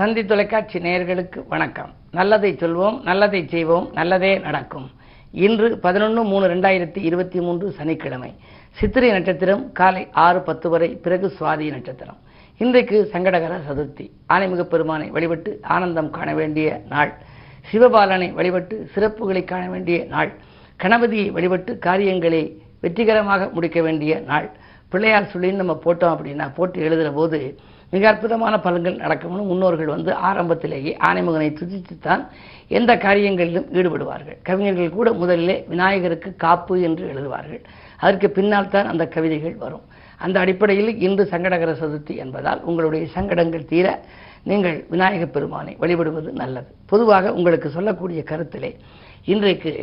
தந்தி தொலைக்காட்சி நேயர்களுக்கு வணக்கம். நல்லதை சொல்வோம், நல்லதை செய்வோம், நல்லதே நடக்கும். இன்று 11/3/2023 சனிக்கிழமை, சித்திரை நட்சத்திரம் காலை 6:10 வரை, பிறகு சுவாதி நட்சத்திரம். இன்றைக்கு சங்கடகர சதுர்த்தி. ஆனைமிக பெருமானை வழிபட்டு ஆனந்தம் காண வேண்டிய நாள். சிவபாலனை வழிபட்டு சிறப்புகளை காண வேண்டிய நாள். கணபதியை வழிபட்டு காரியங்களை வெற்றிகரமாக முடிக்க வேண்டிய நாள். பிள்ளையார் சொல்லின்னு நம்ம போட்டோம் அப்படின்னா, போட்டு எழுதுகிற போது மிக அற்புதமான பலன்கள் நடக்கும்னு முன்னோர்கள் வந்து ஆரம்பத்திலேயே ஆனைமுகனை துதித்துத்தான் எந்த காரியங்களிலும் ஈடுபடுவார்கள். கவிஞர்கள் கூட முதலிலே விநாயகருக்கு காப்பு என்று எழுதுவார்கள். அதற்கு பின்னால் தான் அந்த கவிதைகள் வரும். அந்த அடிப்படையில் இன்று சங்கடகர சதுர்த்தி என்பதால் உங்களுடைய சங்கடங்கள் தீர நீங்கள் விநாயகப் பெருமானை வழிபடுவது நல்லது. பொதுவாக உங்களுக்கு சொல்லக்கூடிய கருத்திலே, இன்றைக்கு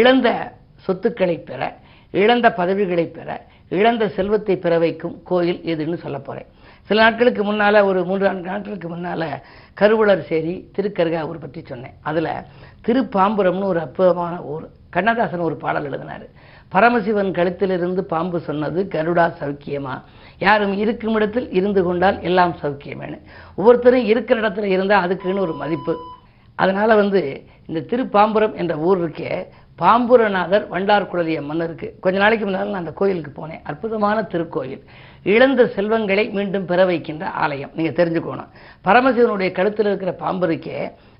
இழந்த சொத்துக்களை பெற, இழந்த பதவிகளை பெற, இழந்த செல்வத்தை பெற வைக்கும் கோயில் எதுன்னு சொல்ல போகிறேன். சில நாட்களுக்கு முன்னால், ஒரு 3-4 நாட்களுக்கு முன்னால், கருவூலர் சேரி திருக்கருகாவூர் பற்றி சொன்னேன். அதில் திருப்பாம்புரம்னு ஒரு அற்புதமான ஊர். கண்ணதாசன் ஒரு பாடல் எழுதினார். பரமசிவன் கழுத்திலிருந்து பாம்பு சொன்னது, கருடா சௌக்கியமா, யாரும் இருக்கும் இடத்தில் இருந்து கொண்டால் எல்லாம் சௌக்கியமேனு. ஒவ்வொருத்தரும் இருக்கிற இடத்துல இருந்தால் அதுக்குன்னு ஒரு மதிப்பு. அதனால் வந்து இந்த திருப்பாம்புரம் என்ற ஊர் இருக்கே, பாம்புரநாதர் வண்டார் குழலிய மன்னருக்கு. கொஞ்ச நாளைக்கு முன்னால் நான் அந்த கோயிலுக்கு போனேன். அற்புதமான திருக்கோயில், இழந்த செல்வங்களை மீண்டும் பெற வைக்கின்ற ஆலயம். நீங்கள் தெரிஞ்சுக்கணும், பரமசிவனுடைய கழுத்தில் இருக்கிற பாம்பு இருக்கே,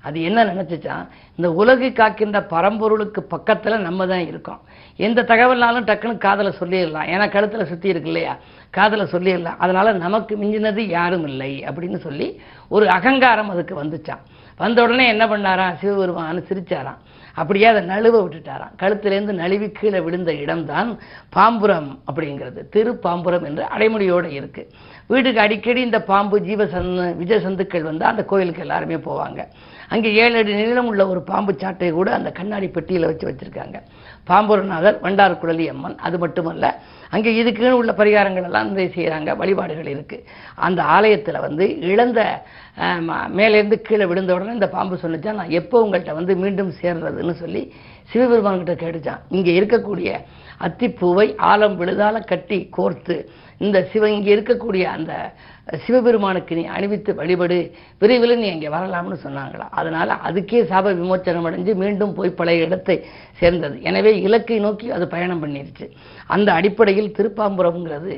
அது என்ன நினச்சிச்சான், இந்த உலகை காக்கின்ற பரம்பொருளுக்கு பக்கத்தில் நம்ம தான் இருக்கோம். எந்த தகவல்னாலும் டக்குன்னு காதலை சொல்லிடலாம், ஏன்னா கழுத்தில் சுற்றி இருக்கு இல்லையா, காதலை சொல்லிடலாம். அதனால் நமக்கு மிஞ்சினது யாரும் இல்லை அப்படின்னு சொல்லி ஒரு அகங்காரம் அதுக்கு வந்துச்சான். வந்த உடனே என்ன பண்ணாராம், சிவபெருமான்னு சிரிச்சாராம். அப்படியே அதை நழுவ விட்டுட்டாராம். கழுத்திலேருந்து நழுவி கீழே விழுந்த இடம்தான் பாம்புரம் அப்படிங்கிறது. திருப்பாம்புரம் என்று அடைமொழியோடு இருக்குது. வீட்டுக்கு அடிக்கடி இந்த பாம்பு விஜசந்துக்கள் வந்தால் அந்த கோயிலுக்கு எல்லாருமே போவாங்க. அங்கே 7 அடி நீளம் உள்ள ஒரு பாம்பு சாட்டையை கூட அந்த கண்ணாடி பெட்டியில் வச்சுருக்காங்க. பாம்புரநாதர் வண்டார் குழலி அம்மன். அது மட்டுமல்ல, அங்கே இதுக்குன்னு உள்ள பரிகாரங்கள் எல்லாம் செய்கிறாங்க, வழிபாடுகள் இருக்குது. அந்த ஆலயத்தில் வந்து இழந்த மேலேருந்து கீழே விழுந்த உடனே இந்த பாம்பு சொன்னிச்சா, நான் எப்போ உங்கள்கிட்ட வந்து மீண்டும் சேர்றதுன்னு சொல்லி சிவபெருமான்கிட்ட கேட்டுச்சான். இங்கே இருக்கக்கூடிய அத்திப்பூவை ஆலம் விழுதால கட்டி கோர்த்து இந்த இங்கே இருக்கக்கூடிய அந்த சிவபெருமானுக்கு நீ அணிவித்து வழிபடு, விரைவில் நீ இங்கே வரலாம்னு சொன்னாங்களா. அதனால் அதுக்கே சாப விமோச்சனம் அடைஞ்சு மீண்டும் போய் பழைய இடத்தை சேர்ந்தது. எனவே இலக்கை நோக்கி அது பயணம் பண்ணிருச்சு. அந்த அடிப்படையில் திருப்பாம்புரம்ங்கிறது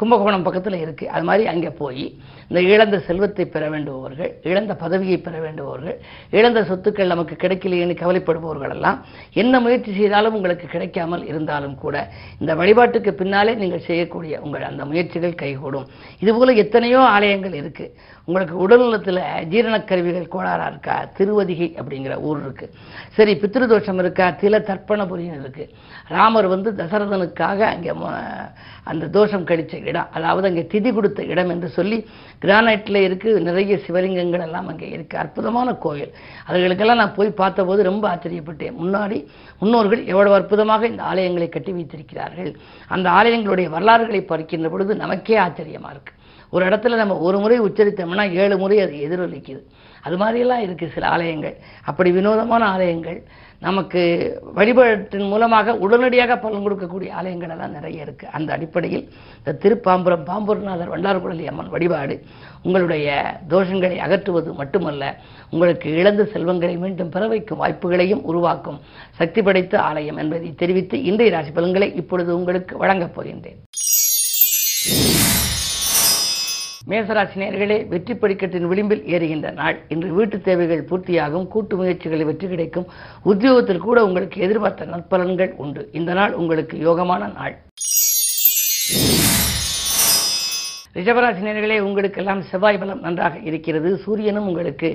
கும்பகோணம் பக்கத்தில் இருக்குது. அது மாதிரி அங்கே போய் இந்த இழந்த செல்வத்தை பெற வேண்டுபவர்கள், இழந்த பதவியை பெற வேண்டுபவர்கள், இழந்த சொத்துக்கள் நமக்கு கிடைக்கலையேன்னு கவலைப்படுபவர்கள் எல்லாம், என்ன முயற்சி செய்தாலும் உங்களுக்கு கிடைக்காமல் இருந்தாலும் கூட, இந்த வழிபாட்டுக்கு பின்னாலே நீங்கள் செய்யக்கூடிய உங்கள் அந்த முயற்சிகள் கைகூடும். இதுபோல் எத்தனையோ ஆலயங்கள் இருக்குது. உங்களுக்கு உடல்நலத்தில் ஜீரணக்கருவிகள் கோளாறாக இருக்கா, திருவதிகை அப்படிங்கிற ஊர் இருக்குது. சரி, பித்ருதோஷம் இருக்கா, தில தர்ப்பணபுரியும் இருக்குது. ராமர் வந்து தசரதனுக்காக அங்கே அந்த தோஷம் கழித்த இடம், அதாவது அங்கே திதி கொடுத்த இடம் என்று சொல்லி கிரானைட்டில் இருக்குது. நிறைய சிவலிங்கங்கள் எல்லாம் அங்கே இருக்குது. அற்புதமான கோயில். அதுகளுக்கெல்லாம் நான் போய் பார்த்தபோது ரொம்ப ஆச்சரியப்பட்டேன். முன்னாடி முன்னோர்கள் எவ்வளவு அற்புதமாக இந்த ஆலயங்களை கட்டி வைத்திருக்கிறார்கள். அந்த ஆலயங்களுடைய வரலாறுகளை பறிக்கின்ற பொழுது நமக்கே ஆச்சரியமாக இருக்குது. ஒரு இடத்துல நம்ம ஒரு முறை உச்சரித்தோம்னா 7 முறை அது எதிரொலிக்குது. அது மாதிரியெல்லாம் இருக்குது சில ஆலயங்கள். அப்படி வினோதமான ஆலயங்கள், நமக்கு வழிபாட்டின் மூலமாக உடனடியாக பலன் கொடுக்கக்கூடிய ஆலயங்கள் எல்லாம் நிறைய இருக்குது. அந்த அடிப்படையில் இந்த திருப்பாம்புரம் பாம்பூர்நாதர் வண்டார் குழலி அம்மன் வழிபாடு உங்களுடைய தோஷங்களை அகற்றுவது மட்டுமல்ல, உங்களுக்கு இழந்த செல்வங்களை மீண்டும் பெற வைக்கும் வாய்ப்புகளையும் உருவாக்கும் சக்தி படைத்த ஆலயம் என்பதை தெரிவித்து இன்றைய ராசி பலன்களை இப்பொழுது உங்களுக்கு வழங்கப் போகின்றேன். மேசராசி நேயர்களே, வெற்றி படிக்கட்டின் விளிம்பில் ஏறுகின்ற நாள் இன்று. வீட்டு தேவைகள் பூர்த்தியாகும், கூட்டு முயற்சிகளில் வெற்றி கிடைக்கும், உத்தியோகத்தில் கூட உங்களுக்கு எதிர்பார்த்த நற்பலன்கள் உண்டு. இந்த நாள் உங்களுக்கு யோகமான நாள். ரிஷபராசி நேயர்களே, உங்களுக்கெல்லாம் செவ்வாய் பலம் நன்றாக இருக்கிறது. சூரியனும் உங்களுக்கு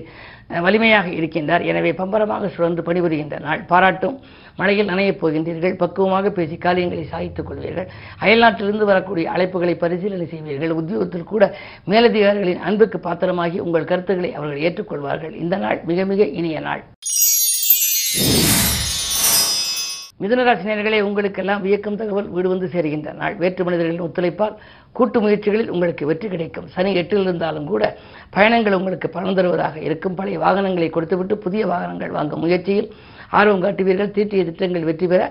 வலிமையாக இருக்கின்றார். எனவே பம்பரமாக சுழந்து பணிபுரிகின்ற நாள். பாராட்டும் மழையில் நனையப் போகின்றீர்கள். பக்குவமாக பேசி காரியங்களை சாய்த்துக் கொள்வீர்கள். அயல்நாட்டிலிருந்து வரக்கூடிய அழைப்புகளை பரிசீலனை செய்வீர்கள். உத்தியோகத்தில் கூட மேலதிகாரிகளின் அன்புக்கு பாத்திரமாகி உங்கள் கருத்துக்களை அவர்கள் ஏற்றுக்கொள்வார்கள். இந்த நாள் மிக மிக இனிய நாள். மிதுனராசி நேயர்களே, உங்களுக்கெல்லாம் வியக்கும் தகவல் வீடு வந்து சேர்கின்ற நாள். வேற்று மனிதர்களின் ஒத்துழைப்பால் கூட்டு முயற்சிகளில் உங்களுக்கு வெற்றி கிடைக்கும். சனி 8 இருந்தாலும் கூட பயணங்கள் உங்களுக்கு பலன் தருவதாக இருக்கும். பழைய வாகனங்களை கொடுத்துவிட்டு புதிய வாகனங்கள் வாங்கும் முயற்சியில் ஆர்வம் காட்டுவீர்கள். தீட்டிய திட்டங்கள் வெற்றி பெற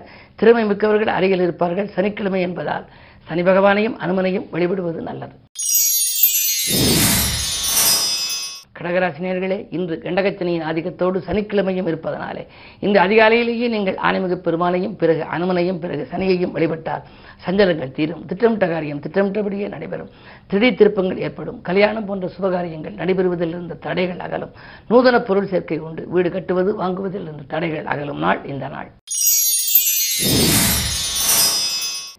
திறமை மிக்கவர்கள் அருகில் இருப்பார்கள். சனிக்கிழமை என்பதால் சனி பகவானையும் அனுமனையும் வழிபடுவது நல்லது. கடகராசினியர்களே, இன்று கண்டகச்சனையின் ஆதிக்கத்தோடு சனிக்கிழமையும் இருப்பதனாலே இந்த அதிகாலையிலேயே நீங்கள் ஆணைமிகு பெருமாளையும் பிறகு அனுமனையும் பிறகு சனியையும் வழிபட்டால் சஞ்சலங்கள் தீரும், திட்டமிட்ட காரியம் திட்டமிட்டபடியே நடைபெறும், திடீர் திருப்பங்கள் ஏற்படும், கல்யாணம் போன்ற சுபகாரியங்கள் நடைபெறுவதில் இருந்த தடைகள் அகலும், நூதன பொருள் சேர்க்கை உண்டு, வீடு கட்டுவது வாங்குவதில் இருந்த தடைகள் அகலும் நாள் இந்த நாள்.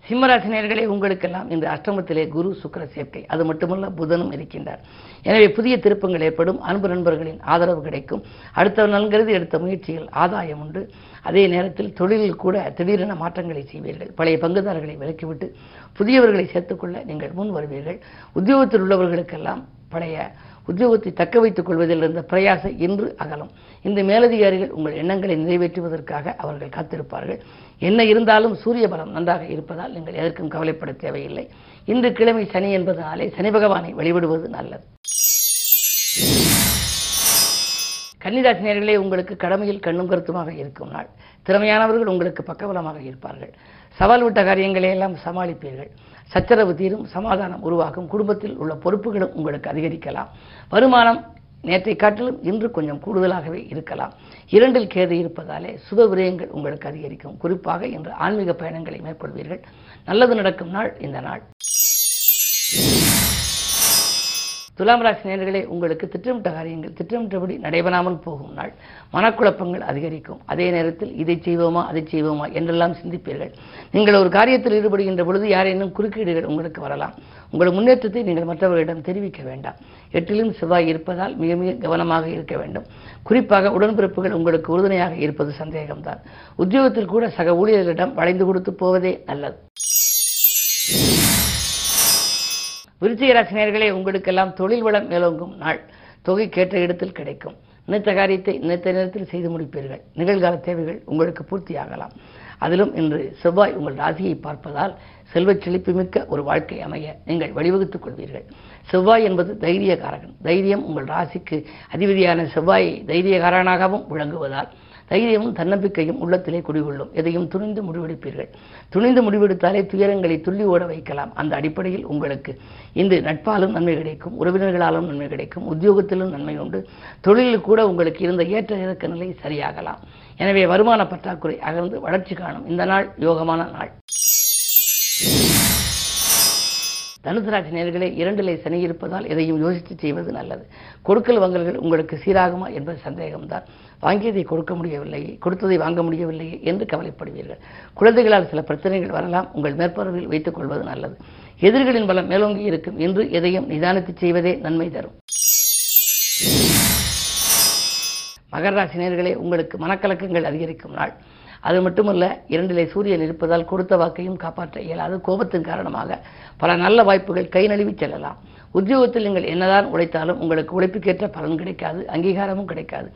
சிம்மராசினியர்களே, உங்களுக்கெல்லாம் இந்த அஷ்டமத்திலே குரு சுக்கிர சேர்க்கை, அது மட்டுமல்ல புதனும் இருக்கின்றார். எனவே புதிய திருப்பங்கள் ஏற்படும், அன்பு நண்பர்களின் ஆதரவு கிடைக்கும், அடுத்த நலன்கிறது எடுத்த முயற்சிகள் ஆதாயம் உண்டு. அதே நேரத்தில் தொழிலில் கூட திடீரென மாற்றங்களை செய்வீர்கள், பழைய பங்குதாரர்களை விலக்கிவிட்டு புதியவர்களை சேர்த்துக்கொள்ள நீங்கள் முன் வருவீர்கள். உத்தியோகத்தில் உள்ளவர்களுக்கெல்லாம் பழைய உத்தியோகத்தை தக்க வைத்துக் கொள்வதில் இருந்த பிரயாசை இன்று அகலும். இந்த மேலதிகாரிகள் உங்கள் எண்ணங்களை நிறைவேற்றுவதற்காக அவர்கள் காத்திருப்பார்கள். என்ன இருந்தாலும் சூரிய பலம் நன்றாக இருப்பதால் நீங்கள் எதற்கும் கவலைப்பட தேவையில்லை. இன்று கிழமை சனி என்பதனாலே சனி பகவானை வழிபடுவது நல்லது. கன்னிராசினியர்களே, உங்களுக்கு கடமையில் கண்ணும் கருத்துமாக இருக்கும் நாள். திறமையானவர்கள் உங்களுக்கு பக்கபலமாக இருப்பார்கள். சவால் விட்ட காரியங்களை எல்லாம் சமாளிப்பீர்கள். சச்சரவு தீரும், சமாதானம் உருவாகும், குடும்பத்தில் உள்ள பொறுப்புகளும் உங்களுக்கு அதிகரிக்கலாம். வருமானம் நேற்றை காட்டிலும் இன்று கொஞ்சம் கூடுதலாகவே இருக்கலாம். இரண்டில் கேது இருப்பதாலே சுப விரயங்கள் உங்களுக்கு அதிகரிக்கும். குறிப்பாக இன்று ஆன்மீக பயணங்களை மேற்கொள்வீர்கள். நல்லது நடக்கும் நாள் இந்த நாள். துலாம் ராசி நேயர்களே, உங்களுக்கு திட்டமிட்ட காரியங்கள் திட்டமிட்டபடி நடைபெறாமல் போகும் நாள். மனக்குழப்பங்கள் அதிகரிக்கும். அதே நேரத்தில் இதை செய்வோமா அதை செய்வோமா என்றெல்லாம் சிந்திப்பீர்கள். நீங்கள் ஒரு காரியத்தில் ஈடுபடுகின்ற பொழுது யாரேனும் குறுக்கீடுகள் உங்களுக்கு வரலாம். உங்கள் முன்னேற்றத்தை நீங்கள் மற்றவர்களிடம் தெரிவிக்க வேண்டாம். எட்டிலும் செவ்வாய் இருப்பதால் மிக மிக கவனமாக இருக்க வேண்டும். குறிப்பாக உடன்பிறப்புகள் உங்களுக்கு உறுதுணையாக இருப்பது சந்தேகம்தான். உத்தியோகத்தில் கூட சக ஊழியர்களிடம் வளைந்து கொடுத்து போவதே நல்லது. விருச்சிக ராசினியர்களே, உங்களுக்கெல்லாம் தொழில் வளம் மேலோங்கும் நாள். தொகை கேட்ட இடத்தில் கிடைக்கும். நினைத்த காரியத்தை நினைத்த நேரத்தில் செய்து முடிப்பீர்கள். நிகழ்கால தேவைகள் உங்களுக்கு பூர்த்தியாகலாம். அதிலும் இன்று செவ்வாய் உங்கள் ராசியை பார்ப்பதால் செல்வச் செழிப்பு மிக்க ஒரு வாழ்க்கை அமைய நீங்கள் வழிவகுத்துக் கொள்வீர்கள். செவ்வாய் என்பது தைரியக்காரகன். தைரியம் உங்கள் ராசிக்கு அதிபதியான செவ்வாய் தைரியக்காரனாகவும் விளங்குவதால் தைரியமும் தன்னம்பிக்கையும் உள்ளத்திலே குடிகொள்ளும். எதையும் துணிந்து முடிவெடுப்பீர்கள். துணிந்து முடிவெடுத்தாலே துயரங்களை துள்ளி ஓட வைக்கலாம். அந்த அடிப்படையில் உங்களுக்கு இன்று நட்பாலும் நன்மை கிடைக்கும், உறவினர்களாலும் நன்மை கிடைக்கும், உத்தியோகத்திலும் நன்மை உண்டு. தொழிலில் கூட உங்களுக்கு இருந்த ஏற்ற இறக்க நிலை சரியாகலாம். எனவே வருமான பற்றாக்குறை அகர்ந்து வளர்ச்சி காணும் இந்த நாள் யோகமான நாள். தனுசு ராசி நேயர்களே, இரண்டிலே சனி இருப்பதால் எதையும் யோசித்து செய்வது நல்லது. கொடுக்கல் வாங்கல்கள் உங்களுக்கு சீராகுமா என்பது சந்தேகம்தான். வாங்கியதை கொடுக்க முடியவில்லையே, கொடுத்ததை வாங்க முடியவில்லையே என்று கவலைப்படுவீர்கள். குழந்தைகளால் சில பிரச்சனைகள் வரலாம். உங்கள் மேற்பார்வையில் வைத்துக் கொள்வது நல்லது. எதிர்களின் பலம் மேலோங்கி இருக்கும். என்று எதையும் நிதானித்து செய்வதே நன்மை தரும். மகர ராசி நேயர்களே, உங்களுக்கு மனக்கலக்கங்கள் அதிகரிக்கும் நாள். அது மட்டுமல்ல, இரண்டிலே சூரியன் இருப்பதால் கொடுத்த வாக்கையும் காப்பாற்ற இயலாது. கோபத்தின் காரணமாக பல நல்ல வாய்ப்புகள் கை நழுவி செல்லலாம். உத்தியோகத்தில் நீங்கள் என்னதான் உழைத்தாலும் உங்களுக்கு உழைப்புக்கேற்ற பலன் கிடைக்காது, அங்கீகாரமும் கிடைக்காது.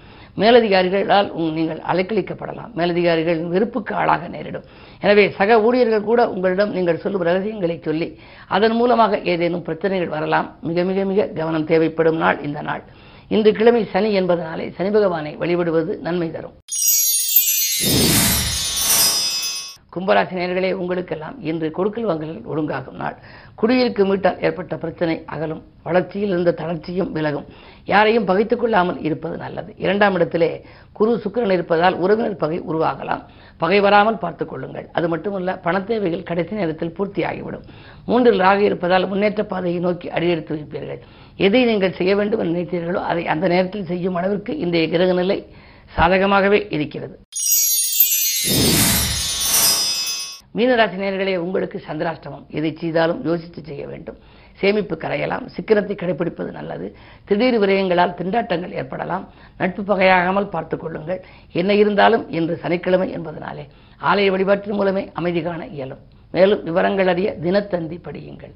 மேலதிகாரிகளால் நீங்கள் அலைக்கழிக்கப்படலாம். மேலதிகாரிகளின் வெறுப்புக்கு ஆளாக நேரிடும். எனவே சக ஊழியர்கள் கூட உங்களிடம் நீங்கள் சொல்லும் ரகசியங்களை சொல்லி அதன் மூலமாக ஏதேனும் பிரச்சனைகள் வரலாம். மிக மிக மிக கவனம் தேவைப்படும் நாள் இந்த நாள். இன்று கிழமை சனி என்பதனாலே சனி பகவானை வழிபடுவது நன்மை தரும். கும்பராசி நேயர்களே, உங்களுக்கெல்லாம் இன்று கொடுக்கல் வாங்கல்கள் ஒழுங்காகும் நாள். குடியிருக்கும் வீட்டால் ஏற்பட்ட பிரச்சனை அகலும். வளர்ச்சியில் இருந்த தளர்ச்சியும் விலகும். யாரையும் பகைத்துக் கொள்ளாமல் இருப்பது நல்லது. இரண்டாம் இடத்திலே குரு சுக்கிரன் இருப்பதால் உறவினர் பகை உருவாகலாம். பகை வராமல் பார்த்துக் கொள்ளுங்கள். அது மட்டுமல்ல, பணத்தேவைகள் கடைசி நேரத்தில் பூர்த்தியாகிவிடும். மூன்றில் ராகு இருப்பதால் முன்னேற்ற பாதையை நோக்கி அடியெடுத்து வைப்பீர்கள். எதை நீங்கள் செய்ய வேண்டும் என்று நினைத்தீர்களோ அதை அந்த நேரத்தில் செய்யும் அளவிற்கு இன்றைய கிரக நிலை சாதகமாகவே இருக்கிறது. மீனராசி நேயர்களே, உங்களுக்கு சந்திராஷ்டமம். எதை செய்தாலும் யோசித்து செய்ய வேண்டும். சேமிப்பு கரையலாம். சிக்கனத்தை கடைபிடிப்பது நல்லது. திடீர் விரயங்களால் திண்டாட்டங்கள் ஏற்படலாம். நட்பு பகையாகாமல் பார்த்துக் கொள்ளுங்கள். என்ன இருந்தாலும் இன்று சனிக்கிழமை என்பதனாலே ஆலய வழிபாட்டின் மூலமே அமைதி காண இயலும். மேலும் விவரங்கள் அறிய தினத்தந்தி படியுங்கள்.